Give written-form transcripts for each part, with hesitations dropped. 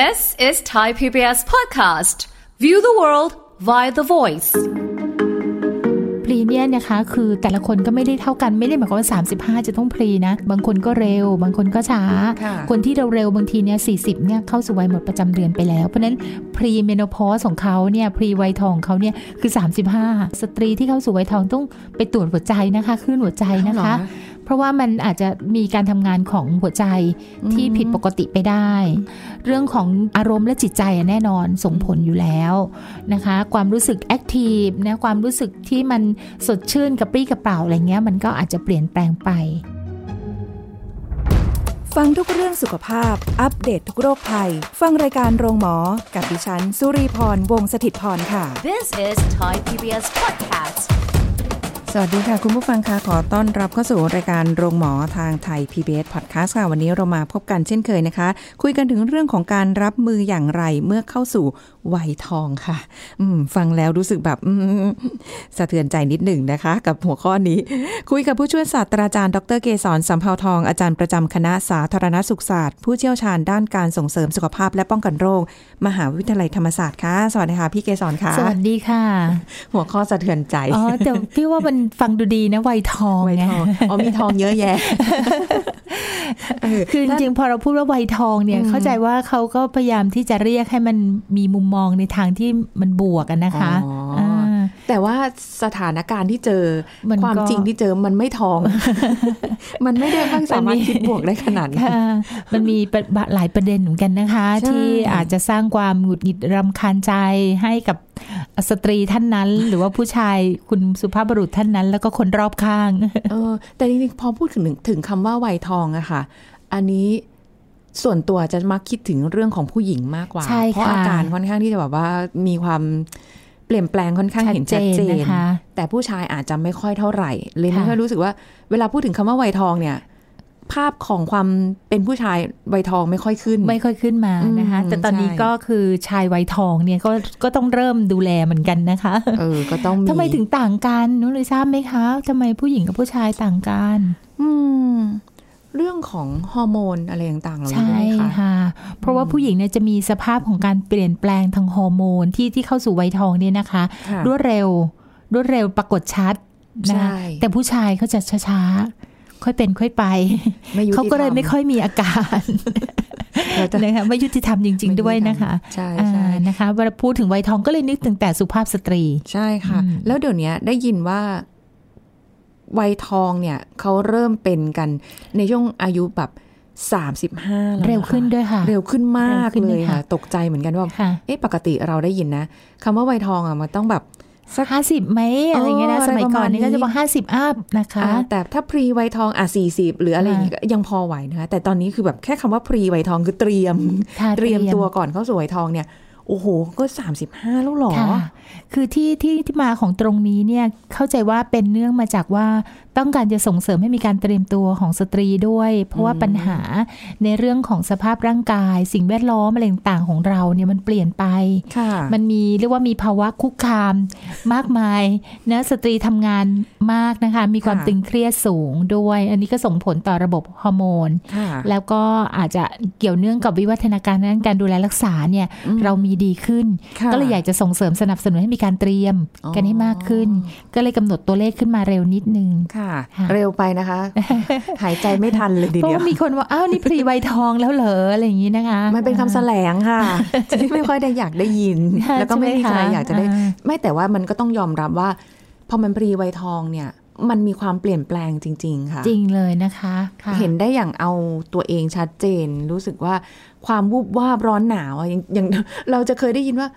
This is Thai PBS podcast. View the world via the voice. พรีเนี่ยนะคะคือแต่ละคนก็ไม่ได้เท่ากันไม่ได้หมายความว่า35จะต้องพรีนะบางคนก็เร็วบางคนก็ช้า คนที่เร็วๆบางทีเนี่ย40เนี่ยเข้าสู่วัยหมดประจำเดือนไปแล้วเพราะนั้น Pre-Menopause ของเขาเนี่ย Pre วัยทองเขาเนี่ยคือ35สตรีที่เข้าสู่วัยทองต้องไปตรวจหัวใจนะคะคลื่นหัวใจนะคะเพราะว่ามันอาจจะมีการทำงานของหัวใจที่ผิดปกติไปได้เรื่องของอารมณ์และจิตใจแน่นอนส่งผลอยู่แล้วนะคะความรู้สึกแอคทีฟนะความรู้สึกที่มันสดชื่นกระปรี้กระเปร่าอะไรเงี้ยมันก็อาจจะเปลี่ยนแปลงไปฟังทุกเรื่องสุขภาพอัปเดต ทุกโรคภัยฟังรายการโรงหมอกับดิฉันสุรีพรวงศ์สถิตพรค่ะ This is Thai PBS podcastสวัสดีค่ะคุณผู้ฟังค่ะขอต้อนรับเข้าสู่รายการโรงหมอทางไทย PBS Podcast ค่ะวันนี้เรามาพบกันเช่นเคยนะคะคุยกันถึงเรื่องของการรับมืออย่างไรเมื่อเข้าสู่วัยทองค่ะฟังแล้วรู้สึกแบบสะเทือนใจนิดหนึ่งนะคะกับหัวข้อนี้คุยกับผู้ช่วยศาสตราจารย์ดร.เกษรสำเภาทองอาจารย์ประจำคณะสาธารณสุขศาสตร์ผู้เชี่ยวชาญด้านการส่งเสริมสุขภาพและป้องกันโรคมหาวิทยาลัยธรรมศาสตร์ค่ะสวัสดีค่ะพี่เกษรค่ะสวัสดีค่ะหัวข้อสะเทือนใจอ๋อแต่พี่ว่ามันฟังดูดีนะวัยทองไงอ๋อมีทองเยอะแยะคือจริงๆพอเราพูดว่าวัยทองเนี่ยเข้าใจว่าเขาก็พยายามที่จะเรียกให้มันมีมุมมองในทางที่มันบวกกันนะคะแต่ว่าสถานการณ์ที่เจอความจริงที่เจอมันไม่ทอง มันไม่ได้บ้างสามารถคิดบวกได้ขนาดนั้น มันมีหลายประเด็นเหมือนกันนะคะที่อาจจะสร้างความหงุดหงิดรำคาญใจให้กับสตรีท่านนั้นหรือว่าผู้ชายคุณสุภาพบุรุษท่านนั้นแล้วก็คนรอบข้างแต่จริงๆพอพูดถึงคำว่าวัยทองอะค่ะอันนี้ส่วนตัวจะมักคิดถึงเรื่องของผู้หญิงมากกว่าเพราะอาการค่อนข้างที่จะแบบว่ามีความเปลี่ยนแปลงค่อนข้างเห็นชัดเจนนะคะแต่ผู้ชายอาจจะไม่ค่อยเท่าไหร่เลยไม่ค่อยรู้สึกว่าเวลาพูดถึงคำว่าวัยทองเนี่ยภาพของความเป็นผู้ชายวัยทองไม่ค่อยขึ้นมานะคะแต่ตอนนี้ก็คือชายวัยทองเนี่ยก็ต้องเริ่มดูแลเหมือนกันนะคะก็ต้องทำไมถึงต่างกันนุ้ยทราบไหมคะทำไมผู้หญิงกับผู้ชายต่างกันเรื่องของฮอร์โมนอะไรต่างๆเราใช่ค่ะเพราะว่าผู้หญิงเนี่ยจะมีสภาพของการเปลี่ยนแปลงทางฮอร์โมนที่เข้าสู่วัยทองเนี่ยนะคะรวดเร็วปรากฏชัดนะแต่ผู้ชายเขาจะช้าๆค่อยเป็นค่อยไปเขาก็เลยไม่ค่อยมีอาการนะคะไม่ยุติธรรมจริงๆด้วยนะคะใช่ๆนะคะเวลาพูดถึงวัยทองก็เลยนึกถึงแต่สุภาพสตรีใช่ค่ะแล้วเดี๋ยวนี้ได้ยินว่าวัยทองเนี่ยเขาเริ่มเป็นกันในช่วงอายุแบบ35แล้วเร็วขึ้นด้วยค่ะเร็วขึ้นมากเลยค่ะตกใจเหมือนกันว่าเอ๊ะปกติเราได้ยินนะคำว่าวัยทองอ่ะมันต้องแบบสัก50ไหมอะไรเงี้ยนะสมัยก่อนนี่ก็จะบอก50อัพนะคะแต่ถ้าพรีวัยทองอ่ะ40หรืออะไรอย่างเงี้ยยังพอไหวนะคะแต่ตอนนี้คือแบบแค่คำว่าพรีวัยทองคือเตรียมตัวก่อนเข้าสู่วัยทองเนี่ยโอ้โหก็35แล้วหรอคือที่มาของตรงนี้เนี่ยเข้าใจว่าเป็นเนื่องมาจากว่าต้องการจะส่งเสริมให้มีการเตรียมตัวของสตรีด้วยเพราะว่าปัญหาในเรื่องของสภาพร่างกายสิ่งแวดล้อมอะไรต่างๆของเราเนี่ยมันเปลี่ยนไปมันมีเรียกว่ามีภาวะคุกคามมากมายนะสตรีทำงานมากนะคะมีความตึงเครียดสูงด้วยอันนี้ก็ส่งผลต่อระบบฮอร์โมนแล้วก็อาจจะเกี่ยวเนื่องกับวิวัฒนาการด้านการดูแลรักษาเนี่ยเรามีดีขึ้นก็เลยอยากจะส่งเสริมสนับสนุนให้มีการเตรียมกันให้มากขึ้นก็เลยกำหนดตัวเลขขึ้นมาเร็วนิดนึงค่ะเร็วไปนะคะ หายใจไม่ทันเลยทีเดียวเพราะมีคนว่าอ้าวนี่พรีวัยทองแล้วเหรออะไรอย่างนี้นะคะมันเป็นคำแสลงค่ะที่ไม่ค่อยได้อยากได้ยินแล้วก็ไม่มีใครอยากจะได้ไม่แต่ว่ามันก็ต้องยอมรับว่าพอมันพรีวัยทองเนี่ยมันมีความเปลี่ยนแปลงจริงๆค่ะจริงเลยนะคะเห็นได้อย่างเอาตัวเองชัดเจนรู้สึกว่าความวูบวาบร้อนหนาวอย่างเราจะเคยได้ยินว่า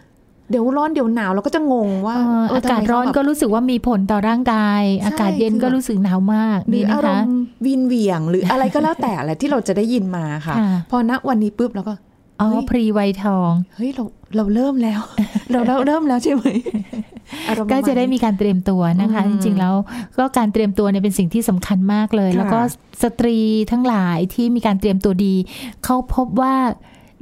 เดี๋ยวร้อนเดี๋ยวหนาวเราก็จะงงว่าอากาศร้อนก็รู้สึกว่ามีผลต่อร่างกายอากาศเย็นก็รู้สึกหนาวมากนี่นะคะวินเวียงหรืออะไรก็แล้วแต่อะไรที่เราจะได้ยินมาค่ะพอณวันนี้ปุ๊บเราก็อ๋อพรีวัยทองเฮ้ยเราเริ่มแล้วเราเริ่มแล้วใช่ไหมก็จะได้มีการเตรียมตัวนะคะจริงๆแล้วก็การเตรียมตัวเนี่ยเป็นสิ่งที่สำคัญมากเลยแล้วก็สตรีทั้งหลายที่มีการเตรียมตัวดีเขาพบว่า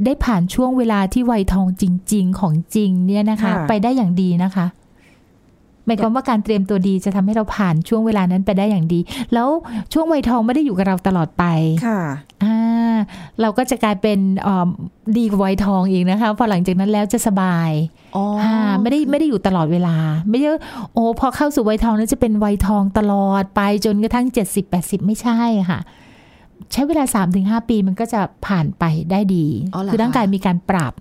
ได้ผ่านช่วงเวลาที่วัยทองจริงๆของจริงเนี่ยนะคะไปได้อย่างดีนะคะหมายความว่าการเตรียมตัวดีจะทำให้เราผ่านช่วงเวลานั้นไปได้อย่างดีแล้วช่วงวัยทองไม่ได้อยู่กับเราตลอดไป เราก็จะกลายเป็นดีกว่าวัยทองอีกนะคะพอหลังจากนั้นแล้วจะสบายไม่ได้อยู่ตลอดเวลาไม่ใช่โอ้พอเข้าสู่วัยทองแล้วจะเป็นวัยทองตลอดไปจนกระทั่ง 70-80 ไม่ใช่ค่ะใช้เวลา 3-5 ปีมันก็จะผ่านไปได้ดีคือร่างกายมีการปรับ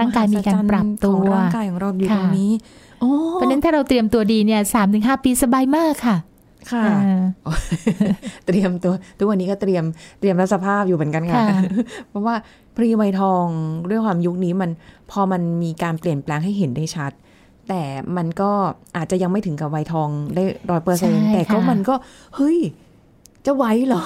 ร่างกายมีการปรับตัวร่างกายของเราอยู่ตรงนี้เพราะฉะนั้นถ้าเราเตรียมตัวดีเนี่ย 3-5 ปีสบายมากค่ะค่ะเตรียมตัวทุกวันนี้ก็เตรียมรับสภาพอยู่เหมือนกันค่ะเพราะว่าพรีวัยทองเรื่องความยุคนี้มันพอมันมีการเปลี่ยนแปลงให้เห็นได้ชัดแต่มันก็อาจจะยังไม่ถึงกับวัยทองได้ 100% แต่ก็มันก็เฮ้ยจะไหวเหรอ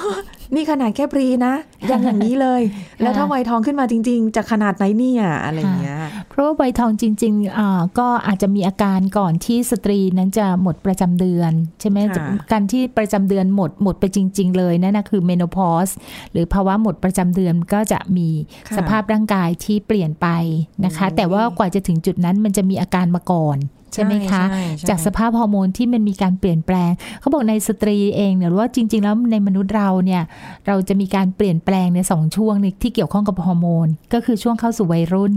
นี่ขนาดแค่พรีนะยังอย่างนี้เลยแล้วถ้าวัยทองขึ้นมาจริงๆจะขนาดไหนเนี่ยอะไรอย่างเงี้ยเพราะว่าวัยทองจริงๆก็อาจจะมีอาการก่อนที่สตรีนั้นจะหมดประจำเดือนใช่ไหมการที่ประจำเดือนหมดไปจริงๆเลยนั่นนะคือ menopause หรือภาวะหมดประจำเดือนก็จะมีสภาพร่างกายที่เปลี่ยนไปนะคะแต่ว่ากว่าจะถึงจุดนั้นมันจะมีอาการมาก่อนใช่ไหมคะจากสภาพฮอร์โมนที่มันมีการเปลี่ยนแปลงเขาบอกในสตรีเองเนี่ยว่าจริงๆแล้วในมนุษย์เราเนี่ยเราจะมีการเปลี่ยนแปลงในสองช่วงที่เกี่ยวข้องกับฮอร์โมนก็คือช่วงเข้าสู่วัยรุ่น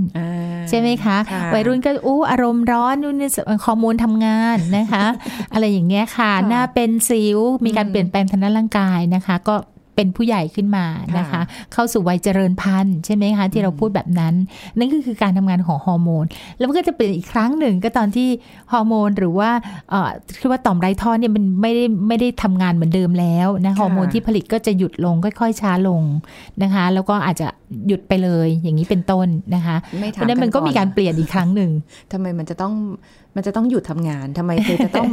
ใช่ไหมคะวัยรุ่นก็อารมณ์ร้อนนู่นนี่ฮอร์โมนทำงานนะคะ อะไรอย่างเงี้ยค่ะหน้าเป็นสิวมีการเปลี่ยนแปลงทางด้านร่างกายนะคะก็เป็นผู้ใหญ่ขึ้นมานะคะเข้าสู่วัยเจริญพันธุ์ใช่ไหมคะที่เราพูดแบบนั้นนั่นก็คือการทำงานของฮอร์โมนแล้วมันก็จะเปลี่ยนอีกครั้งหนึ่งก็ตอนที่ฮอร์โมนหรือว่าคือว่าต่อมไร้ท่อเนี่ยมันไม่ได้ทำงานเหมือนเดิมแล้วนะฮอร์โมนที่ผลิตก็จะหยุดลงค่อยๆช้าลงนะคะแล้วก็อาจจะหยุดไปเลยอย่างนี้เป็นต้นนะคะเพราะนั้นมันก็มีการเปลี่ยนอีกครั้งหนึ่งทำไมมันจะต้องหยุดทำงานทำไมเธอจะต้อง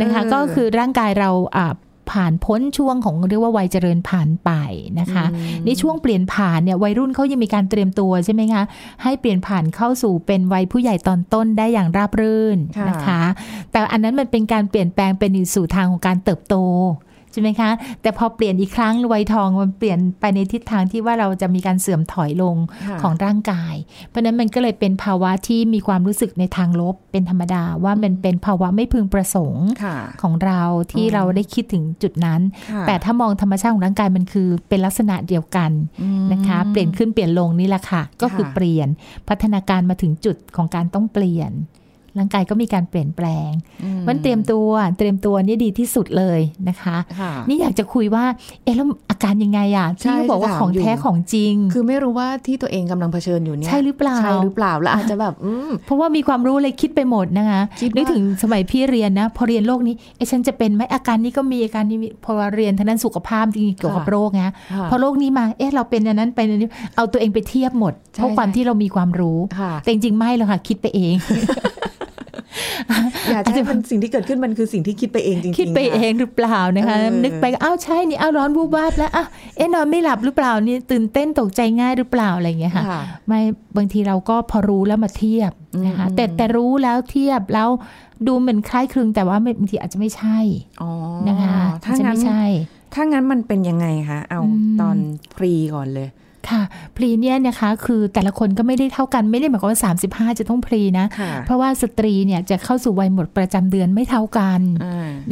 นะคะก็คือร่างกายเราผ่านพ้นช่วงของเรียกว่าวัยเจริญผ่านไปนะคะในช่วงเปลี่ยนผ่านเนี่ยวัยรุ่นเขายังมีการเตรียมตัวใช่ไหมคะให้เปลี่ยนผ่านเข้าสู่เป็นวัยผู้ใหญ่ตอนต้นได้อย่างราบรื่นนะคะแต่อันนั้นมันเป็นการเปลี่ยนแปลงเป็นสู่ทางของการเติบโตใช่ไหมคะแต่พอเปลี่ยนอีกครั้งวัยทองมันเปลี่ยนไปในทิศทางที่ว่าเราจะมีการเสื่อมถอยลงของร่างกายเพราะนั้นมันก็เลยเป็นภาวะที่มีความรู้สึกในทางลบเป็นธรรมดาว่ามันเป็นภาวะไม่พึงประสงค์ของเราที่เราได้คิดถึงจุดนั้นแต่ถ้ามองธรรมชาติของร่างกายมันคือเป็นลักษณะเดียวกันนะคะเปลี่ยนขึ้นเปลี่ยนลงนี่แหละค่ะก็คือเปลี่ยนพัฒนาการมาถึงจุดของการต้องเปลี่ยนร่างกายก็มีการเปลี่ยนแปลงมันเตรียมตัวนี่ดีที่สุดเลยนะคะนี่อยากจะคุยว่าแล้วอาการยังไงอ่ะที่เขาบอกว่าของแท้ของจริงคือไม่รู้ว่าที่ตัวเองกำลังเผชิญอยู่เนี่ยใช่หรือเปล่าแล้วอาจจะแบบเพราะว่ามีความรู้เลยคิดไปหมดนะคะนึกถึงสมัยพี่เรียนนะพอเรียนโรคนี้ฉันจะเป็นไหมอาการนี้ก็มีอาการนี้พอเรียนทางด้านสุขภาพจริงเกี่ยวกับโรคนะพอโรคนี้มาเราเป็นอันนั้นไปอันนี้เอาตัวเองไปเทียบหมดเพราะความที่เรามีความรู้แต่จริงๆไม่หรอกค่ะคิดไปเองอยากจะเป็นสิ่งที่เกิดขึ้นมันคือสิ่งที่คิดไปเองจริงๆคิดไปเองหรือเปล่านะคะนึกไปใช่นี่ร้อนวูบวาบแล้วนอนไม่หลับหรือเปล่านี่ตื่นเต้นตกใจง่ายหรือเปล่าอะไรอย่างเงี้ยค่ะไม่บางทีเราก็พอรู้แล้วมาเทียบนะคะแต่รู้แล้วเทียบแล้วดูเหมือนคล้ายคลึงแต่ว่าบางทีอาจจะไม่ใช่นะคะอาจจะไม่ใช่ถ้างั้นมันเป็นยังไงคะเอาตอนพรีก่อนเลยค่ะพรีเนี่ยนะคะคือแต่ละคนก็ไม่ได้เท่ากันไม่ได้หมายความว่า35จะต้องพรีนะเพราะว่าสตรีเนี่ยจะเข้าสู่วัยหมดประจำเดือนไม่เท่ากัน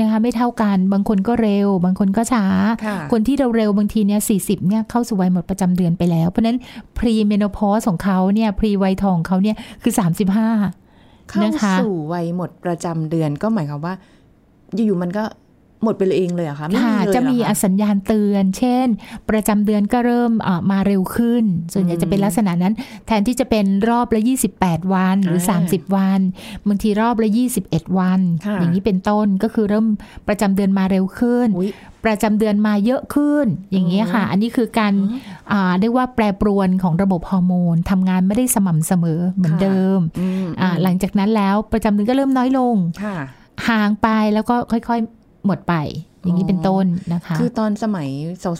นะคะไม่เท่ากันบางคนก็เร็วบางคนก็ช้าคนที่เร็วๆบางทีเนี่ย40เนี่ยเข้าสู่วัยหมดประจำเดือนไปแล้วเพราะนั้นพรีเมโนพอสของเขาเนี่ยพรีวัยทองเขาเนี่ยคือ35เข้าสู่วัยหมดประจำเดือนก็หมายความว่าอยู่ๆมันก็หมดไปเองเลยอะคะไม่มีเลยจะมีสัญญาณเตือนเช่นประจำเดือนก็เริ่มมาเร็วขึ้นส่วนใหญ่จะเป็นลักษณะนั้นแทนที่จะเป็นรอบละ28วันหรือ30วันบางทีรอบละ21วันอย่างนี้เป็นต้นก็คือเริ่มประจำเดือนมาเร็วขึ้นประจำเดือนมาเยอะขึ้นอย่างนี้ค่ะอันนี้คือการเรียกว่าแปรปรวนของระบบฮอร์โมนทำงานไม่ได้สม่ำเสมอเหมือนเดิมหลังจากนั้นแล้วประจำเดือนก็เริ่มน้อยลงห่างไปแล้วก็ค่อยๆหมดไปอย่างนี้เป็นต้นนะคะคือตอนสมัย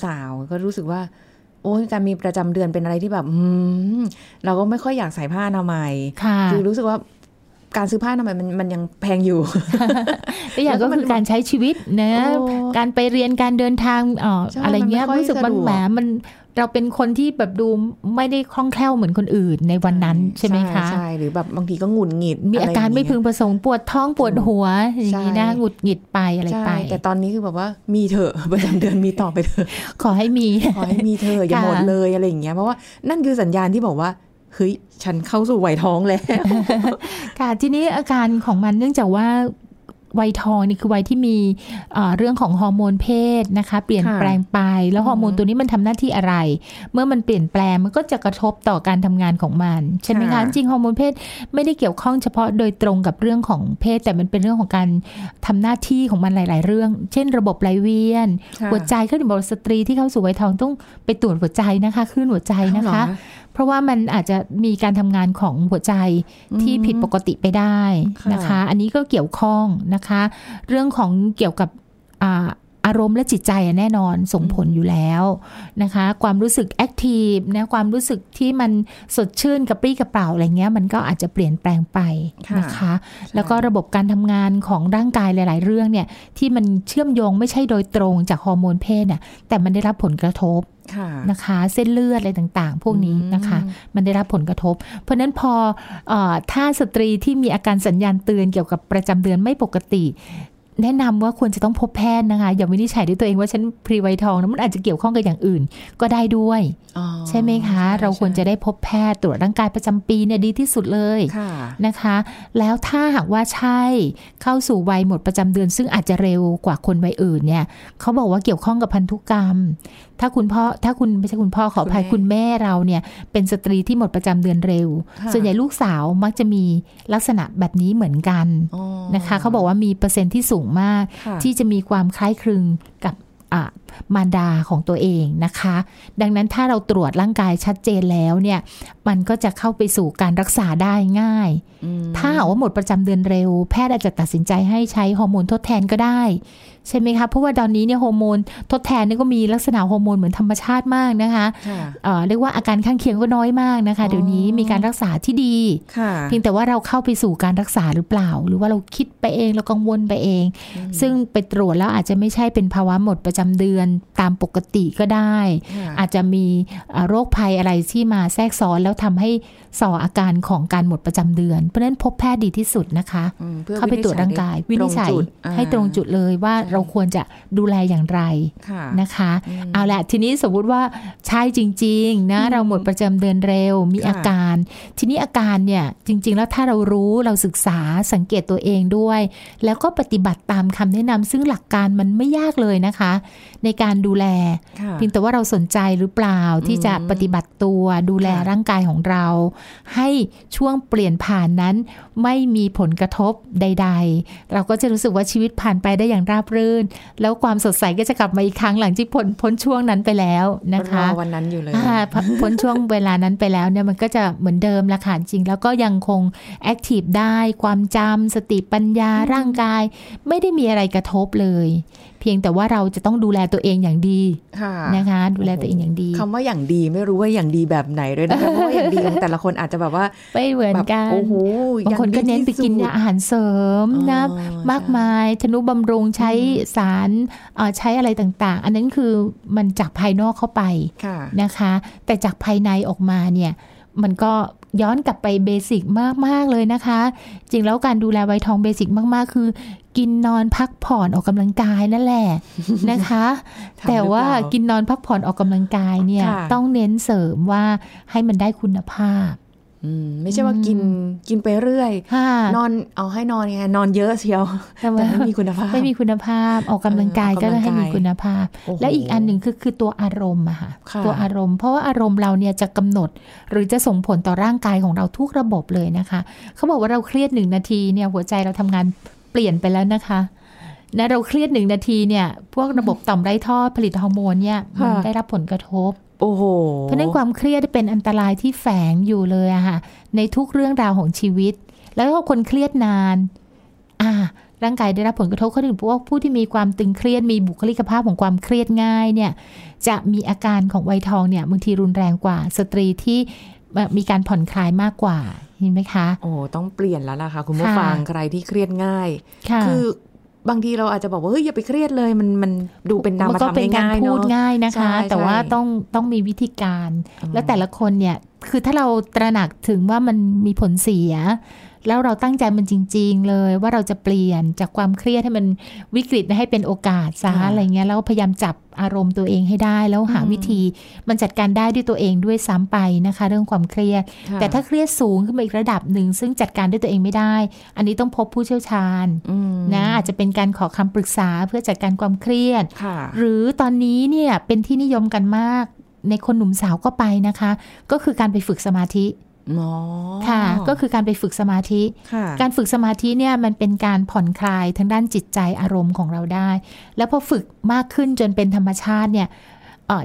สาวๆก็รู้สึกว่าโอ้ยการมีประจำเดือนเป็นอะไรที่แบบเราก็ไม่ค่อยอยากใส่ผ้าอนามัยคือรู้สึกว่าการซื้อผ้าอนามัยมันยังแพงอยู่ อย่างก็คือการใช้ชีวิตนะการไปเรียนการเดินทางอะไรเงี้ยรู้สึกมันแหมมัน เราเป็นคนที่แบบดูไม่ได้คล่องแคล่วเหมือนคนอื่นในวันนั้นใช่ไหมคะใช่หรือแบบบางทีก็หงุดหงิดมีอาการไม่พึงประสงค์ปวดท้องปวดหัวอย่างนี้นะหงุดหงิดไปอะไรไปแต่ตอนนี้คือแบบว่ามีเถอะประจำเดือนมีต่อไปเถอะขอให้มีเถอะอย่าหมดเลยอะไรอย่างเงี้ยเพราะว่านั่นคือสัญญาณที่บอกว่าเฮ้ยฉันเข้าสู่วัยท้องแล้วค่ะทีนี้อาการของมันเนื่องจากว่าวัยทองนี่คือวัยที่มีเรื่องของฮอร์โมนเพศนะคะเปลี่ยนแปลงไปแล้วฮอร์โมนตัวนี้มันทำหน้าที่อะไรเมื่อมันเปลี่ยนแปลงมันก็จะกระทบต่อการทำงานของมันใช่ไหมคะจริงฮอร์โมนเพศไม่ได้เกี่ยวข้องเฉพาะโดยตรงกับเรื่องของเพศแต่มันเป็นเรื่องของการทำหน้าที่ของมันหลายๆเรื่องเช่นระบบไหลเวียนหัวใจก็ถึงบอกสตรีที่เข้าสู่วัยทองต้องไปตรวจหัวใจนะคะคลื่นหัวใจนะคะเพราะว่ามันอาจจะมีการทำงานของหัวใจที่ผิดปกติไปได้นะคะอันนี้ก็เกี่ยวข้องนะคะเรื่องของเกี่ยวกับอารมณ์และจิตใจแน่นอนส่งผลอยู่แล้วนะคะความรู้สึกแอคทีฟนะความรู้สึกที่มันสดชื่นกระปรี้กระเปร่าอะไรเงี้ยมันก็อาจจะเปลี่ยนแปลงไปนะคะแล้วก็ระบบการทำงานของร่างกายหลายๆเรื่องเนี่ยที่มันเชื่อมโยงไม่ใช่โดยตรงจากฮอร์โมนเพศน่ะแต่มันได้รับผลกระทบนะคะเส้นเลือดอะไรต่างๆพวกนี้นะคะมันได้รับผลกระทบเพราะนั้นพอถ้าสตรีที่มีอาการสัญญาณเตือนเกี่ยวกับประจำเดือนไม่ปกติแนะนำว่าควรจะต้องพบแพทย์นะคะอย่าวินิจฉัยด้วยตัวเองว่าฉันพรีวัยทองนะมันอาจจะเกี่ยวข้องกับอย่างอื่นก็ได้ด้วยใช่ไหมคะเราควรจะได้พบแพทย์ตรวจร่างกายประจำปีเนี่ยดีที่สุดเลยนะคะแล้วถ้าหากว่าใช่เข้าสู่วัยหมดประจำเดือนซึ่งอาจจะเร็วกว่าคนวัยอื่นเนี่ยเขาบอกว่าเกี่ยวข้องกับพันธุกรรมถ้าคุณพ่อถ้าคุณไม่ใช่คุณพ่อขออภัยคุณแม่เราเนี่ยเป็นสตรีที่หมดประจำเดือนเร็วส่วนใหญ่ลูกสาวมักจะมีลักษณะแบบนี้เหมือนกันนะคะเขาบอกว่ามีเปอร์เซ็นต์ที่สูงมากที่จะมีความคล้ายคลึงกับมารดาของตัวเองนะคะดังนั้นถ้าเราตรวจร่างกายชัดเจนแล้วเนี่ยมันก็จะเข้าไปสู่การรักษาได้ง่ายถ้าว่าหมดประจำเดือนเร็วแพทย์อาจจะตัดสินใจให้ใช้ฮอร์โมนทดแทนก็ได้ใช่ไหมคะเพราะว่าตอนนี้เนี่ยฮอร์โมนทดแทนนี่ก็มีลักษณะฮอร์โมนเหมือนธรรมชาติมากนะคะเรียกว่าอาการข้างเคียงก็น้อยมากนะคะเดี๋ยวนี้มีการรักษาที่ดีเพียงแต่ว่าเราเข้าไปสู่การรักษาหรือเปล่าหรือว่าเราคิดไปเองเรากังวลไปเองซึ่งไปตรวจแล้วอาจจะไม่ใช่เป็นภาวะหมดประจำเดือนตามปกติก็ได้อาจจะมีโรคภัยอะไรที่มาแทรกซ้อนแล้วทำให้ส่ออาการของการหมดประจำเดือนเพราะนั้นพบแพทย์ดีที่สุดนะคะเข้าไปตรวจร่างกายวินิจฉัยให้ตรงจุดเลยว่าเราควรจะดูแลอย่างไรนะคะเอาละทีนี้สมมุติว่าใช่จริงๆนะเราหมดประจำเดือนเร็วมีอาการทีนี้อาการเนี่ยจริงๆแล้วถ้าเรารู้เราศึกษาสังเกตตัวเองด้วยแล้วก็ปฏิบัติตามคำแนะนำซึ่งหลักการมันไม่ยากเลยนะคะในการดูแลเพียงแต่ว่าเราสนใจหรือเปล่าที่จะปฏิบัติตัวดูแลร่างกายของเราให้ช่วงเปลี่ยนผ่านนั้นไม่มีผลกระทบใดๆเราก็จะรู้สึกว่าชีวิตผ่านไปได้อย่างราบรื่นแล้วความสดใสก็จะกลับมาอีกครั้งหลังที่พ้นช่วงนั้นไปแล้วนะคะวันนั้นอยู่เลยพ้นช่วงเวลานั้นไปแล้วเนี่ยมันก็จะเหมือนเดิมละค่ะจริงแล้วก็ยังคงแอคทีฟได้ความจำสติปัญญาร่างกายไม่ได้มีอะไรกระทบเลยเพียงแต่ว่าเราจะต้องดูแลตัวเองอย่างดีนะคะดูแลตัวเองอย่างดีคำว่าอย่างดีไม่รู้ว่าอย่างดีแบบไหนเลยนะคะเพราะว่าอย่างดีของแต่ละคนอาจจะแบบว่าไม่เหมือนกันบางคนก็เน้นไปกินอาหารเสริมนะมากมายทนุบำรุงใช้สารใช้อะไรต่างๆอันนั้นคือมันจากภายนอกเข้าไปนะคะแต่จากภายในออกมาเนี่ยมันก็ย้อนกลับไปเบสิกมากๆเลยนะคะจริงแล้วการดูแลวัยทองเบสิกมากๆคือกินนอนพักผ่อนออกกำลังกายนั่นแหละนะคะแต่ว่ากินนอนพักผ่อนออกกำลังกายเนี่ยต้องเน้นเสริมว่าให้มันได้คุณภาพไม่ใช่ว่ากินไปเรื่อยนอนเอาให้นอนไงนอนเยอะเชียวแต่ไม่มีคุณภาพออกกำลังกายก็ให้มีคุณภาพและอีกอันหนึ่งคือตัวอารมณ์ค่ะตัวอารมณ์เพราะว่าอารมณ์เราเนี่ยจะกำหนดหรือจะส่งผลต่อร่างกายของเราทุกระบบเลยนะคะเขาบอกว่าเราเครียด1นาทีเนี่ยหัวใจเราทำงานเปลี่ยนไปแล้วนะคะนะเราเครียด1นาทีเนี่ยพวกระบบต่อมไร้ท่อผลิตฮอร์โมนเนี่ยมันได้รับผลกระทบโอ้โหเพราะนั้นความเครียดเป็นอันตรายที่แฝงอยู่เลยอะค่ะในทุกเรื่องราวของชีวิตแล้วก็คนเครียดนานร่างกายได้รับผลกระทบเขาถึงว่าผู้ที่มีความตึงเครียดมีบุคลิกภาพของความเครียดง่ายเนี่ยจะมีอาการของวัยทองเนี่ยบางทีรุนแรงกว่าสตรีที่มีการผ่อนคลายมากกว่าเห็นไหมคะโอ้ต้องเปลี่ยนแล้วล่ะค่ะคุณผู้ฟังใครที่เครียดง่ายคือ บางทีเราอาจจะบอกว่าเฮ้ยอย่าไปเครียดเลยมันดูเป็นนามธรรมง่ายๆเนาะพูดง่ายนะคะแต่ว่าต้องมีวิธีการแล้วแต่ละคนเนี่ยคือถ้าเราตระหนักถึงว่ามันมีผลเสียแล้วเราตั้งใจมันจริงๆเลยว่าเราจะเปลี่ยนจากความเครียดให้มันวิกฤตให้เป็นโอกาสซะอะไรเงี้ยแล้วพยายามจับอารมณ์ตัวเองให้ได้แล้วหาวิธีมันจัดการได้ด้วยตัวเองด้วยซ้ำไปนะคะเรื่องความเครียดแต่ถ้าเครียดสูงขึ้นไปอีกระดับหนึ่งซึ่งจัดการด้วยตัวเองไม่ได้อันนี้ต้องพบผู้เชี่ยวชาญนะอาจจะเป็นการขอคำปรึกษาเพื่อจัดการความเครียดหรือตอนนี้เนี่ยเป็นที่นิยมกันมากในคนหนุ่มสาวก็ไปนะคะก็คือการไปฝึกสมาธิค่ะก็คือการไปฝึกสมาธิการฝึกสมาธิเนี่ยมันเป็นการผ่อนคลายทางด้านจิตใจอารมณ์ของเราได้แล้วพอฝึกมากขึ้นจนเป็นธรรมชาติเนี่ย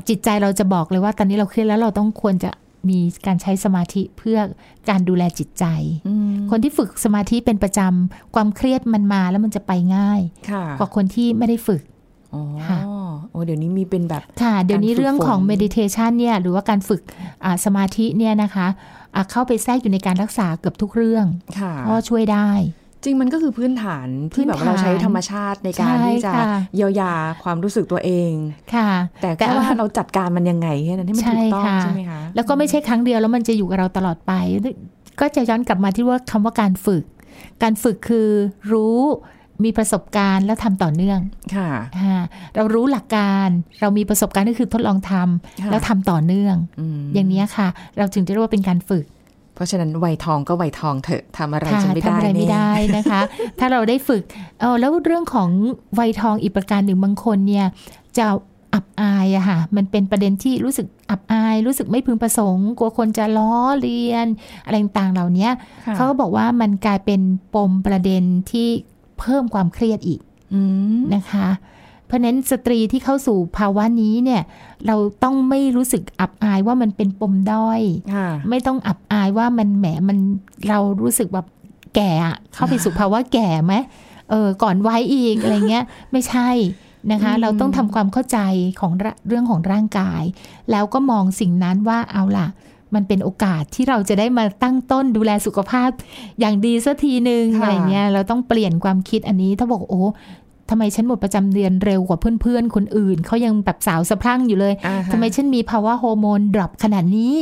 จิตใจเราจะบอกเลยว่าตอนนี้เราเครียดแล้วเราต้องควรจะมีการใช้สมาธิเพื่อการดูแลจิตใจคนที่ฝึกสมาธิเป็นประจำความเครียดมันมาแล้วมันจะไปง่ายกว่าคนที่ไม่ได้ฝึกค่ะโอ้เดี๋ยวนี้มีเป็นแบบค่ะเดี๋ยวนี้เรื่องของเมดิเทชันเนี่ยหรือว่าการฝึกสมาธิเนี่ยนะคะเข้าไปแทรกอยู่ในการรักษาเกือบทุกเรื่องก็ช่วยได้จริงมันก็คือพื้นฐานที่แบบเราใช้ธรรมชาติในการที่จะเยียวยาความรู้สึกตัวเองค่ะแต่ว่าเราจัดการมันยังไงแค่นั้นให้มันถูกต้องใช่ไหมคะแล้วก็ไม่ใช่ครั้งเดียวแล้วมันจะอยู่กับเราตลอดไปก็จะย้อนกลับมาที่ว่าคำว่าการฝึกคือรู้มีประสบการณ์แล้วทำต่อเนื่องค่ะเรารู้หลักการเรามีประสบการณ์ก็คือทดลองทำแล้วทำต่อเนื่องอย่างนี้ค่ะเราถึงจะเรียกว่าเป็นการฝึกเพราะฉะนั้นวัยทองก็วัยทองเถอะทำอะไรฉันไม่ได้ทำอะไรไม่ได้นะคะ ถ้าเราได้ฝึกแล้วเรื่องของวัยทองอีกประการหนึ่งบางคนเนี่ยจะอับอายอะค่ะมันเป็นประเด็นที่รู้สึกอับอายรู้สึกไม่พึงประสงค์กลัวคนจะล้อเลียนอะไรต่างๆเหล่านี้เขาก็บอกว่ามันกลายเป็นปมประเด็นที่เพิ่มความเครียดอีกนะคะเพราะนั้นสตรีที่เข้าสู่ภาวะนี้เนี่ยเราต้องไม่รู้สึกอับอายว่ามันเป็นปมด้อยไม่ต้องอับอายว่ามันแหมมันเรารู้สึกแบบแก่เข้าไปสู่ภาวะแก่ไหมก่อนวัยอีกอะไรเงี้ยไม่ใช่นะคะเราต้องทำความเข้าใจของเรื่องของร่างกายแล้วก็มองสิ่งนั้นว่าเอาล่ะมันเป็นโอกาสที่เราจะได้มาตั้งต้นดูแลสุขภาพอย่างดีสักทีหนึ่งอะไรเงี้ยเราต้องเปลี่ยนความคิดอันนี้ถ้าบอกโอ้ทำไมฉันหมดประจำเดือนเร็วกว่าเพื่อนๆคนอื่นเขายังแบบสาวสะพรั่งอยู่เลยทำไมฉันมีภาวะฮอร์โมนดรอปขนาดนี้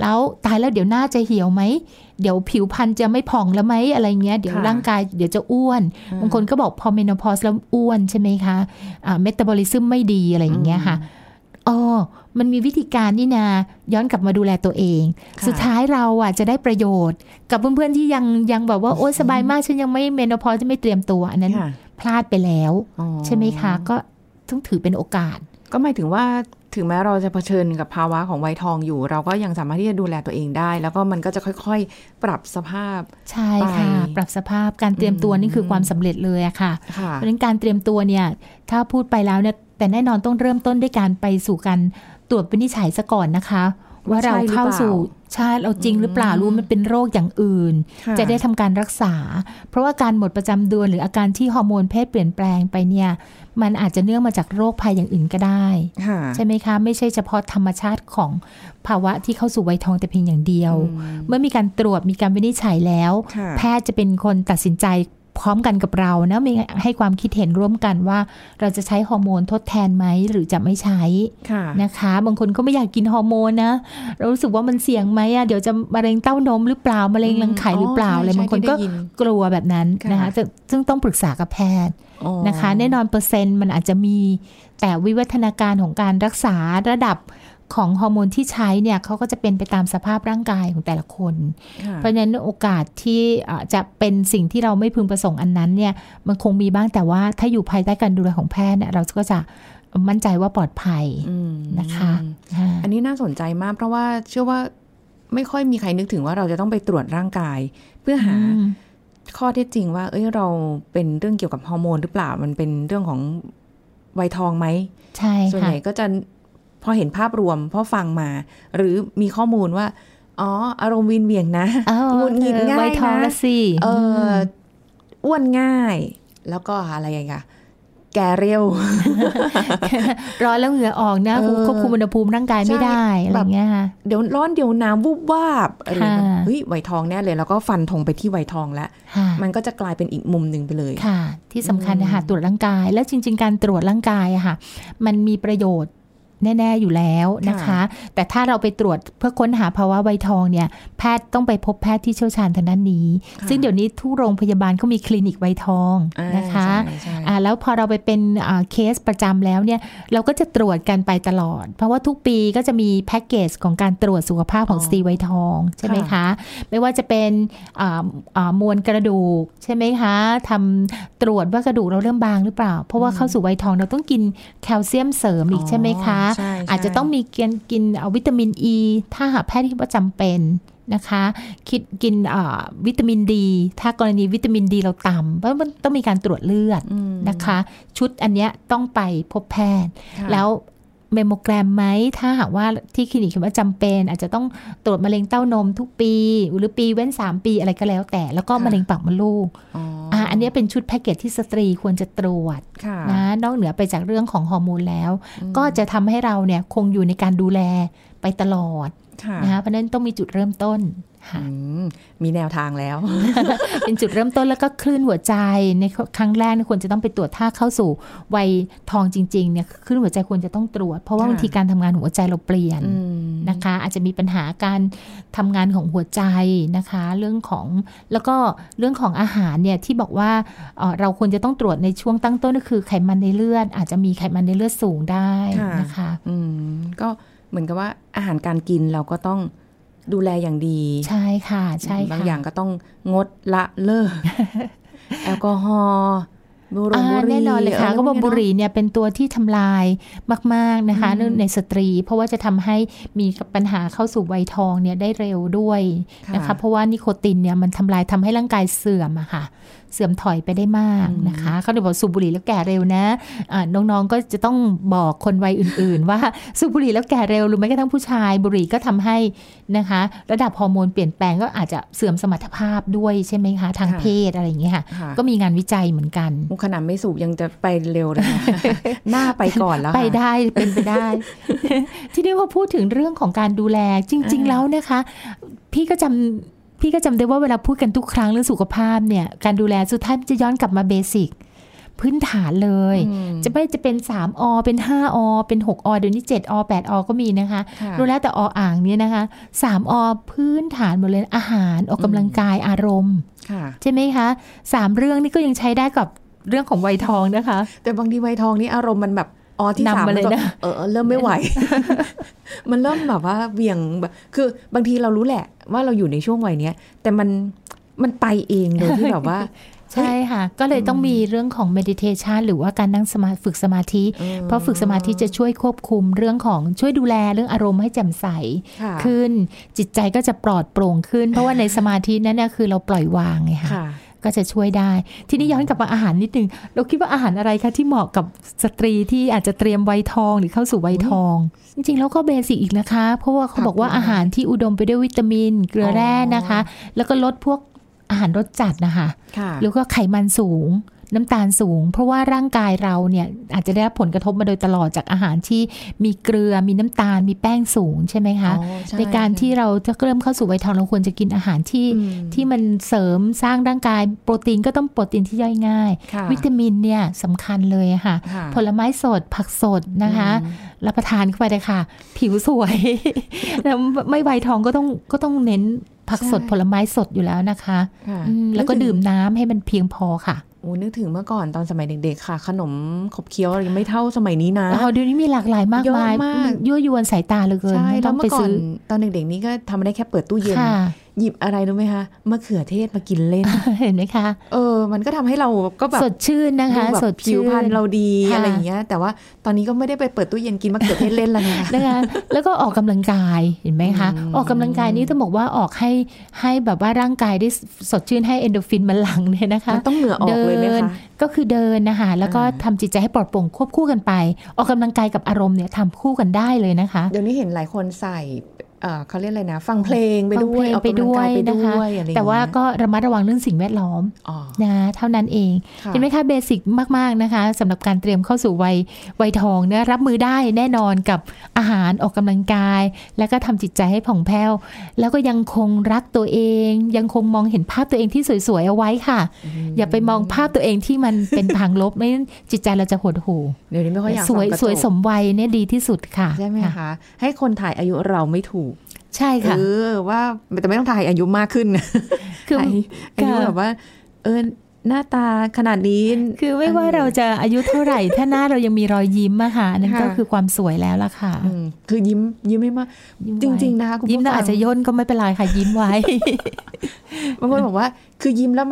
แล้วตายแล้วเดี๋ยวหน้าจะเหี่ยวไหมเดี๋ยวผิวพรรณจะไม่ผ่องแล้วไหมอะไรเงี้ยเดี๋ยวร่างกายเดี๋ยวจะอ้วนบางคนก็บอกพอเมโนพอสแล้วอ้วนใช่ไหมคะเมตาบอลิซึมไม่ดีอะไรอย่างเงี้ยค่ะมันมีวิธีการนี่นาย้อนกลับมาดูแลตัวเองสุดท้ายเราอ่ะจะได้ประโยชน์กับเพื่อนๆที่ยังแบบว่าโอ๊ยสบายมากฉันยังไม่เมโนพอสจะไม่เตรียมตัวอันนั้นพลาดไปแล้วใช่ไหมคะก็ต้องถือเป็นโอกาสก็หมายถึงว่าถึงแม้เราจะเผชิญกับภาวะของวัยทองอยู่เราก็ยังสามารถที่จะดูแลตัวเองได้แล้วก็มันก็จะค่อยๆปรับสภาพใช่ค่ะปรับสภาพการเตรียมตัวนี่คือความสำเร็จเลยอะค่ะเพราะฉะนั้นการเตรียมตัวเนี่ยถ้าพูดไปแล้วเนี่ยแต่แน่นอนต้องเริ่มต้นด้วยการไปสู่การตรวจวินิจฉัยซะก่อนนะคะว่าเราเข้าสู่ชาติเราจริงหรือเปล่ารู้มันเป็นโรคอย่างอื่นจะได้ทำการรักษาเพราะว่าการหมดประจำเดือนหรืออาการที่ฮอร์โมนเพศเปลี่ยนแปลงไปเนี่ยมันอาจจะเนื่องมาจากโรคภัยอย่างอื่นก็ได้ใช่ไหมคะไม่ใช่เฉพาะธรรมชาติของภาวะที่เข้าสู่วัยทองแต่เพียงอย่างเดียวเมื่อมีการตรวจมีการวินิจฉัยแล้วแพทย์จะเป็นคนตัดสินใจพร้อมกันกับเรานะมีให้ความคิดเห็นร่วมกันว่าเราจะใช้ฮอร์โมนทดแทนไหมหรือจะไม่ใช้นะคะบางคนก็ไม่อยากกินฮอร์โมนนะเรารู้สึกว่ามันเสี่ยงไหมอ่ะเดี๋ยวจะมะเร็งเต้านมหรือเปล่ามะเร็งรังไข่หรือเปล่าอะไรบางคนก็กลัวแบบนั้นนะคะซึ่งต้องปรึกษากับแพทย์นะคะแน่นอนเปอร์เซ็นต์มันอาจจะมีแต่วิวัฒนาการของการรักษาระดับของฮอร์โมนที่ใช้เนี่ยเขาก็จะเป็นไปตามสภาพร่างกายของแต่ละคนเพราะฉะนั้นโอกาสที่จะเป็นสิ่งที่เราไม่พึงประสงค์อันนั้นเนี่ยมันคงมีบ้างแต่ว่าถ้าอยู่ภายใต้การดูแลของแพทย์เนี่ยเราก็จะมั่นใจว่าปลอดภัยนะคะอันนี้น่าสนใจมากเพราะว่าเชื่อว่าไม่ค่อยมีใครนึกถึงว่าเราจะต้องไปตรวจร่างกายเพื่อหาข้อเท็จจริงว่าเราเป็นเรื่องเกี่ยวกับฮอร์โมนหรือเปล่ามันเป็นเรื่องของวัยทองไหมใช่ส่วนใหญ่ก็จะพอเห็นภาพรวมพอฟังมาหรือมีข้อมูลว่าอารมณ์วีนเวียงนะงุนงิดง่ายนะวัยทองละสิอ้วนง่ายแล้วก็อะไรอย่างเงี้ยแ แก่เร็วร้อนแล้วเหงื่อออกนะควบคุมอุณหภูมิร่างกายไม่ได้อะไรเงี้ยค่ะเดี๋ยวร้อนเดี๋ยวหนาววูบวาบอะไรเฮ้ยไวทองแน่เลยแล้วก็ฟันธงไปที่ไวทองแล้วมันก็จะกลายเป็นอีกมุมนึงไปเลยค่ะที่สำคัญนะคะตรวจร่างกายและจริงๆการตรวจร่างกายอะค่ะมันมีประโยชน์แน่ๆอยู่แล้วนะคะแต่ถ้าเราไปตรวจเพื่อค้นหาภาวะไวทองเนี่ยแพทย์ต้องไปพบแพทย์ที่เชี่ยวชาญทางด้านนี้ซึ่งเดี๋ยวนี้ทุกโรงพยาบาลเขามีคลินิกไวทองนะคะแล้วพอเราไปเป็นเคสประจำแล้วเนี่ยเราก็จะตรวจกันไปตลอดเพราะว่าทุกปีก็จะมีแพ็กเกจของการตรวจสุขภาพของสตรีไวทองใช่ไหมคะไม่ว่าจะเป็นมวลกระดูกใช่ไหมคะทำตรวจว่ากระดูกเราเริ่มบางหรือเปล่าเพราะว่าเข้าสู่ไวทองเราต้องกินแคลเซียมเสริมอีกใช่ไหมคะอาจจะต้องมีการกินวิตามินอีถ้าหากแพทย์คิดว่าจำเป็นนะคะคิดกินวิตามินดีถ้ากรณีวิตามินดีเราต่ำเพราะมันต้องมีการตรวจเลือดนะคะชุดอันเนี้ยต้องไปพบแพทย์แล้วเมมโมแกรมไหมถ้าหากว่าที่คลินิกคิดว่าจำเป็นอาจจะต้องตรวจมะเร็งเต้านมทุกปีหรือปีเว้น3ปีอะไรก็แล้วแต่แล้วก็มะเร็งปากมดลูกอันนี้เป็นชุดแพ็กเกจที่สตรีควรจะตรวจนะนอกเหนือไปจากเรื่องของฮอร์โมนแล้วก็จะทำให้เราเนี่ยคงอยู่ในการดูแลไปตลอดนะคะเพราะนั้นต้องมีจุดเริ่มต้นมีแนวทางแล้ว เป็นจุดเริ่มต้นแล้วก็คลื่นหัวใจในครั้งแรกควรจะต้องไปตรวจถ้าเข้าสู่วัยทองจริงๆเนี่ยคลื่นหัวใจควรจะต้องตรวจเพราะว่าบางทีการทำงานของหัวใจเราเปลี่ยนนะคะอาจจะมีปัญหาการทำงานของหัวใจนะคะเรื่องของแล้วก็เรื่องของอาหารเนี่ยที่บอกว่าเราควรจะต้องตรวจในช่วงตั้งต้นก็คือไขมันในเลือดอาจจะมีไขมันในเลือดสูงได้นะคะก็เหมือนกับว่าอาหารการกินเราก็ต้องดูแลอย่างดีใช่ค่ะใช่ค่ะบางอย่างก็ต้องงดละเลิกแอลกอฮอล์บุหรี่แน่นอนเลยค่ะก็บอกบุหรี่เนี่ยเป็นตัวที่ทำลายมากๆนะคะในสตรีเพราะว่าจะทำให้มีปัญหาเข้าสู่วัยทองเนี่ยได้เร็วด้วยนะคะเพราะว่านิโคตินเนี่ยมันทำลายทำให้ร่างกายเสื่อมอะค่ะเสื่อมถอยไปได้มากนะคะเขาเลยบอกสูบบุหรี่แล้วแก่เร็วนะน้องๆก็จะต้องบอกคนวัยอื่นๆว่าสูบบุหรี่แล้วแก่เร็วหรือไม่ก็ทั้งผู้ชายบุหรี่ก็ทำให้นะคะระดับฮอร์โมนเปลี่ยนแปลงก็อาจจะเสื่อมสมรรถภาพด้วยใช่ไหมคะทางเพศอะไรอย่างเงี้ยค่ะก็มีงานวิจัยเหมือนกันขนาดไม่สูบยังจะไปเร็วเลย หน้าไปก่อนแล้ว ไปได้เป็นไปได้ ที่ได้ว่าพูดถึงเรื่องของการดูแลจริงๆแล้วนะคะพี่ก็จำได้ว่าเวลาพูดกันทุกครั้งเรื่องสุขภาพเนี่ยการดูแลสุดท้ายจะย้อนกลับมาเบสิกพื้นฐานเลยจะไม่จะเป็น3อเป็น5อเป็น6อเดี๋ยวนี้7อ8อก็มีนะคะรู้แล้วแต่ออ่างเนี่ยนะคะ3อพื้นฐานหมดเลยอาหารออกกำลังกายอารมณ์ใช่ไหมคะ3เรื่องนี้ก็ยังใช้ได้กับเรื่องของวัยทองนะคะแต่บางทีวัยทองนี่อารมณ์มันแบบที่3มันก็เริ่มไม่ไหว มันเริ่มแบบว่าเบี่ยงคือบางทีเรารู้แหละว่าเราอยู่ในช่วงวัยเนี้ยแต่มันไปเองโดยที่แบบว่าใช่ค่ะก็เลยต้องมีเรื่องของ meditation หรือว่าการนั่งฝึกสมาธิเพราะฝึกสมาธิจะช่วยควบคุมเรื่องของช่วยดูแลเรื่องอารมณ์ให้แจ่มใสขึ้นจิตใจก็จะปลอดโปร่งขึ้นเพราะว่าในสมาธินั้นเนี่ยคือเราปล่อยวางไงค่ะก็จะช่วยได้ทีนี้ย้อนกลับมาอาหารนิดนึงเราคิดว่าอาหารอะไรคะที่เหมาะกับสตรีที่อาจจะเตรียมวัยทองหรือเข้าสู่วัยทองจริงๆแล้วก็เบสิกอีกนะคะเพราะว่าเขาบอกว่าอาหารที่อุดมไปด้วยวิตามินเกลือแร่นะคะแล้วก็ลดพวกอาหารรสจัดนะคะหรือก็ไขมันสูงน้ำตาลสูงเพราะว่าร่างกายเราเนี่ยอาจจะได้รับผลกระทบมาโดยตลอดจากอาหารที่มีเกลือมีน้ำตาลมีแป้งสูงใช่ไหมคะ ในการที่เราจะเริ่มเข้าสู่วัยทองเราควรจะกินอาหารที่มันเสริมสร้างร่างกายโปรตีนก็ต้องโปรตีนที่ย่อยง่ายวิตามินเนี่ยสำคัญเลยค่ะผลไม้สดผักสดนะคะรับประทานเข้าไปเลยค่ะผิวสวยแล้วไม่วัยทองก็ต้องเน้นผักสดผลไม้สดอยู่แล้วนะคะแล้วก็ดื่มน้ำให้มันเพียงพอค่ะโอ้นึกถึงเมื่อก่อนตอนสมัยเด็กๆค่ะขนมขบเคี้ยวยังไม่เท่าสมัยนี้นะเดี๋ยวนี้มีหลากหลายมากมายยั่วยวนสายตาเหลือเกินแล้วเมื่อก่อนตอนเด็กๆนี้ก็ทำได้แค่เปิดตู้เย็นหยิบอะไรรู้ไหมคะมะเขือเทศมากินเล่นเห็นไหมคะมันก็ทำให้เราก็แบบสดชื่นนะคะสดผิวพรรณเราดีอะไรอย่างเงี้ยแต่ว่าตอนนี้ก็ไม่ได้ไปเปิดตู้เย็นกินมะเขือเทศเล่นแล้วนะคะแล้วก็ออกกำลังกายเห็นไหมคะออกกำลังกายนี้ต้องบอกว่าออกให้แบบว่าร่างกายได้สดชื่นให้เอนโดรฟินมันหลั่งเนี่ยนะคะต้องเหงื่อออกเลยไหมคะก็คือเดินนะคะแล้วก็ทำจิตใจให้ปลอดโปร่งควบคู่กันไปออกกำลังกายกับอารมณ์เนี่ยทำคู่กันได้เลยนะคะเดี๋ยวนี้เห็นหลายคนใส่ เขาเรียกอะไรนะฟังเพลงไปด้วยออกกำลังกายไปด้วยนะคะแต่ว่าก็ระมัดระวังเรื่องสิ่งแวดล้อมนะเท่านั้นเองเห็นไหมคะเบสิกมากๆนะคะสำหรับการเตรียมเข้าสู่วัยทองเนี่ยรับมือได้แน่นอนกับอาหารออกกำลังกายแล้วก็ทำจิตใจให้ผ่องแผ้วแล้วก็ยังคงรักตัวเองยังคงมองเห็นภาพตัวเองที่สวยๆเอาไว้ค่ะอย่าไปมองภาพตัวเองที่มันเป็นทางลบไม่งั้นจิตใจเราจะหดหู่เดี๋ยวนี้ไม่ค่อยอยากสวยสมวัยเนี่ยดีที่สุดค่ะใช่ไหมคะให้คนถ่ายอายุเราไม่ถูกใช่ค่ะว่าแต่ไม่ต้องถ่ายอายุมากขึ้นคืออายุแบบว่าหน้าตาขนาดนี้คือไม่ว่าเราจะอายุเท่าไหร่ถ้าหน้าเรายังมีรอยยิ้มมาหานั่นก็คือความสวยแล้วล่ะค่ะคือยิ้มไม่มากจริงๆนะคะคุณผู้ชมยิ้มแล้วอาจจะย่นก็ไม่เป็นไรค่ะยิ้มไว้บางคนบอกว่าคือยิ้มแล้ว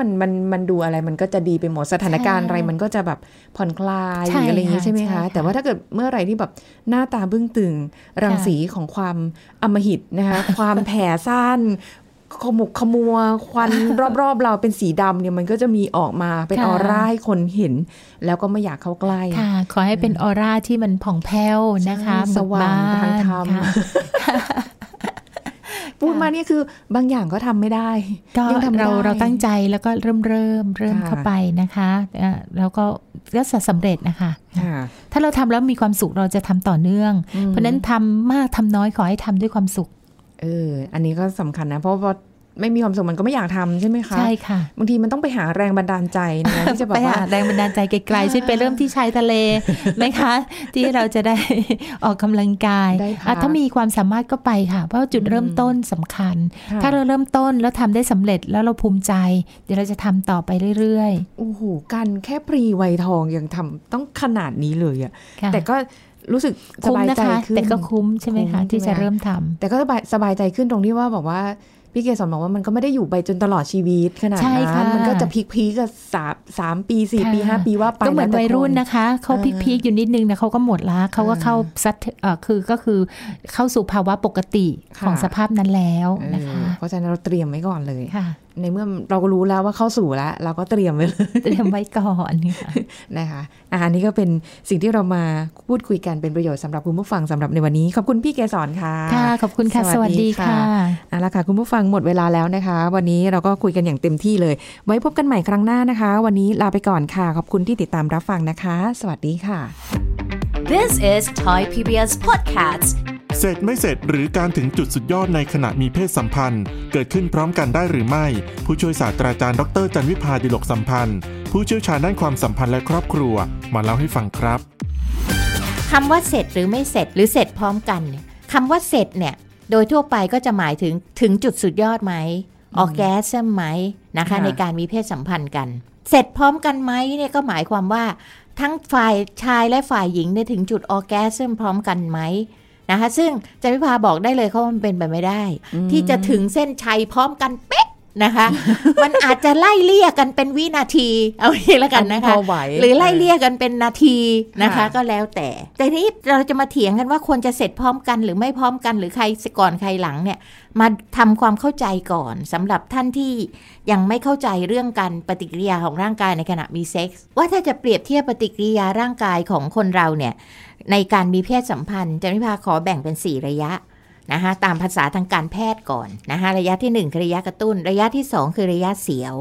มันดูอะไรมันก็จะดีไปหมดสถานการณ์อะไรมันก็จะแบบผ่อนคลายอะไรอย่างนี้ใช่ไหมคะแต่ว่าถ้าเกิดเมื่อไหร่ที่แบบหน้าตาบึ้งตึงรังสีของความอำมหิตนะคะความแผ่ซ่านขมุกขมัวควันรอบๆเราเป็นสีดำเนี่ยมันก็จะมีออกมาเป็นออร่าให้คนเห็นแล้วก็ไม่อยากเข้าใกล้ค่ะขอให้เป็นออร่าที่มันผ่องแผ้วนะคะสว่างทางธรรมพูดมานี่คือบางอย่างก็ทำไม่ได้ยังทำเราตั้งใจแล้วก็เริ่มเข้าไปนะคะแล้วก็สำเร็จนะคะถ้าเราทำแล้วมีความสุขเราจะทำต่อเนื่องเพราะนั้นทำมากทำน้อยขอให้ทำด้วยความสุขอันนี้ก็สำคัญนะเพราะว่าไม่มีความสุขมันก็ไม่อยากทำใช่ไหมคะใช่ค่ะบางทีมันต้องไปหาแรงบันดาลใจนะที่จะบอกว่าแรงบันดาลใจไกลๆเช่นไปเริ่มที่ชายทะเลไหมคะที่เราจะได้ออกกำลังกายถ้ามีความสามารถก็ไปค่ะเพราะจุดเริ่มต้นสำคัญถ้าเราเริ่มต้นแล้วทำได้สำเร็จแล้วเราภูมิใจเดี๋ยวเราจะทำต่อไปเรื่อยๆโอ้โหกันแค่พรีวัยทองยังทำต้องขนาดนี้เลยอะแต่ก็รู้สึกสบายใจขึ้นแต่ก็คุ้มใช่ไหมคะที่จะเริ่มทำแต่ก็สบายใจขึ้นตรงที่ว่าบอกว่าพี่เกศรบอกว่ามันก็ไม่ได้อยู่ไปจนตลอดชีวิตขนาดนั้นมันก็จะพีคๆกับ3 ปี4 ปี5 ปีว่าไปก็เหมือนวัยรุ่นนะคะเขาพีคๆอยู่นิดนึงนะเขาก็หมดละเขาก็เข้าซัดคือเข้าสู่ภาวะปกติของสภาพนั้นแล้วนะคะเพราะฉะนั้นเราเตรียมไว้ก่อนเลยในเมื่อเราก็รู้แล้วว่าเข้าสู่แล้วเราก็เตรียมไว้เลยเตรียมไว้ก่อนนะคะอันนี้ก็เป็นสิ่งที่เรามาพูดคุยกันเป็นประโยชน์สำหรับคุณผู้ฟังสำหรับในวันนี้ขอบคุณพี่เกศรค่ะค่ะขอบคุณค่ะสวัสดีค่ะเอาละค่ะคุณผู้ฟังหมดเวลาแล้วนะคะวันนี้เราก็คุยกันอย่างเต็มที่เลยไว้พบกันใหม่ครั้งหน้านะคะวันนี้ลาไปก่อนค่ะขอบคุณที่ติดตามรับฟังนะคะสวัสดีค่ะ This is Thai PBS Podcastเสร็จไม่เสร็จหรือการถึงจุดสุดยอดในขณะมีเพศสัมพันธ์เกิดขึ้นพร้อมกันได้หรือไม่ผู้ช่วยศาสตราจารย์ดร.จันวิภาดิลกสัมพันธ์ผู้เชี่ยวชาญด้านความสัมพันธ์และครอบครัวมาเล่าให้ฟังครับคำว่าเสร็จหรือไม่เสร็จหรือเสร็จพร้อมกันเนี่ยคำว่าเสร็จเนี่ยโดยทั่วไปก็จะหมายถึงจุดสุดยอดไหมออร์แกสม์ไหมนะคะในการมีเพศสัมพันธ์กันเสร็จพร้อมกันไหมเนี่ยก็หมายความว่าทั้งฝ่ายชายและฝ่ายหญิงได้ถึงจุดออร์แกสม์พร้อมกันไหมนะคะซึ่งจันวิภาบอกได้เลยเขาว่ามันเป็นไปไม่ได้ที่จะถึงเส้นชัยพร้อมกันเป๊ะนะคะ มันอาจจะไล่เลี่ยกันเป็นวินาทีเอาอย่างนี้แล้วกันนะคะหรือไล่เลี่ยกันเป็นนาทีนะคะก็แล้วแต่นี้เราจะมาเถียงกันว่าควรจะเสร็จพร้อมกันหรือไม่พร้อมกันหรือใครก่อนใครหลังเนี่ยมาทำความเข้าใจก่อนสำหรับท่านที่ยังไม่เข้าใจเรื่องการปฏิกิริยาของร่างกายในขณะมีเซ็กส์ว่าถ้าจะเปรียบเทียบปฏิกิริยาร่างกายของคนเราเนี่ยในการมีเพศสัมพันธ์จันวิภาขอแบ่งเป็น4ระยะนะคะตามภาษาทางการแพทย์ก่อนนะคะระยะที่1คือระยะกระตุ้นระยะที่2คือระยะเสียว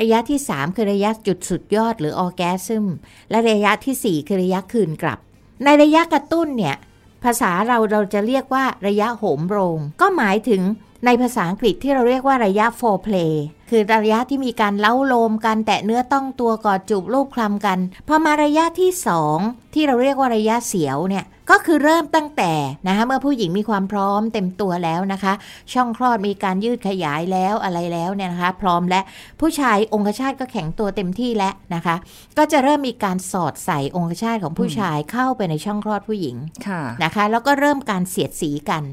ระยะที่3คือระยะจุดสุดยอดหรือออร์แกซึมและระยะที่4คือระยะคืนกลับในระยะกระตุ้นเนี่ยภาษาเราจะเรียกว่าระยะโหมโรงก็หมายถึงในภาษาอังกฤษที่เราเรียกว่าระยะ foreplay คือระยะที่มีการเล้าโลมกันแตะเนื้อต้องตัวกอดจูบลูบคลำกันพอมาระยะที่2ที่เราเรียกว่าระยะเสียวเนี่ยก็คือเริ่มตั้งแต่นะคะเมื่อผู้หญิงมีความพร้อมเต็มตัวแล้วนะคะช่องคลอดมีการยืดขยายแล้วอะไรแล้วเนี่ยนะคะพร้อมและผู้ชายองคชาตก็แข็งตัวเต็มที่แล้วนะคะก็จะเริ่มมีการสอดใส่องคชาตของผู้ชายเข้าไปในช่องคลอดผู้หญิงนะคะแล้วก็เริ่มการเสียดสีกัน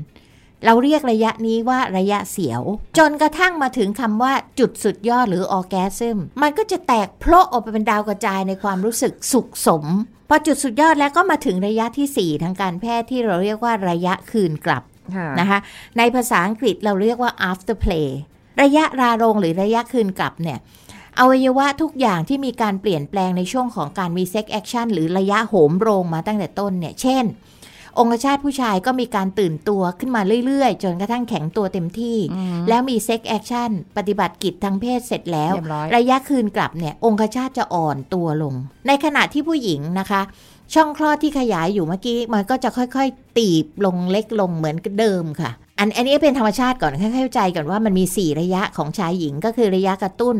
เราเรียกระยะนี้ว่าระยะเสียวจนกระทั่งมาถึงคำว่าจุดสุดยอดหรือออร์แกซึมมันก็จะแตกโผล่ออกไปเป็นดาวกระจายในความรู้สึกสุขสมพอจุดสุดยอดแล้วก็มาถึงระยะที่4ทางการแพทย์ที่เราเรียกว่าระยะคืนกลับนะคะในภาษาอังกฤษเราเรียกว่า after play ระยะราโรงหรือระยะคืนกลับเนี่ยอวัยวะทุกอย่างที่มีการเปลี่ยนแปลงในช่วงของการมีเซ็กแอคชั่นหรือระยะโหมโรงมาตั้งแต่ต้นเนี่ยเช่น องคชาตผู้ชายก็มีการตื่นตัวขึ้นมาเรื่อยๆจนกระทั่งแข็งตัวเต็มที่แล้วมีเซ็กแอคชั่นปฏิบัติกิจทางเพศเสร็จแล้วระยะคืนกลับเนี่ยองคชาตจะอ่อนตัวลงในขณะที่ผู้หญิงนะคะช่องคลอดที่ขยายอยู่เมื่อกี้มันก็จะค่อยๆตีบลงเล็กลงเหมือนเดิมค่ะอันนี้เป็นธรรมชาติก่อนให้เข้าใจก่อนว่ามันมี4ระยะของชายหญิงก็คือระยะกระตุ้น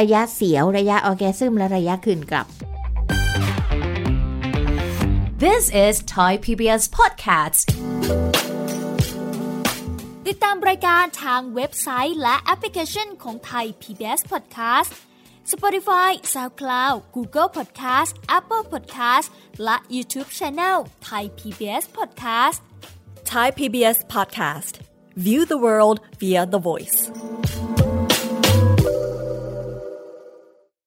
ระยะเสียวระยะออร์แกซึมและระยะคืนกลับ This is Thai PBS Podcast ติดตามรายการทางเว็บไซต์และแอปพลิเคชันของ Thai PBS Podcast Spotify, SoundCloud, Google Podcast, Apple Podcast และ YouTube Channel Thai PBS Podcast Thai PBS Podcast. View the world via the voice.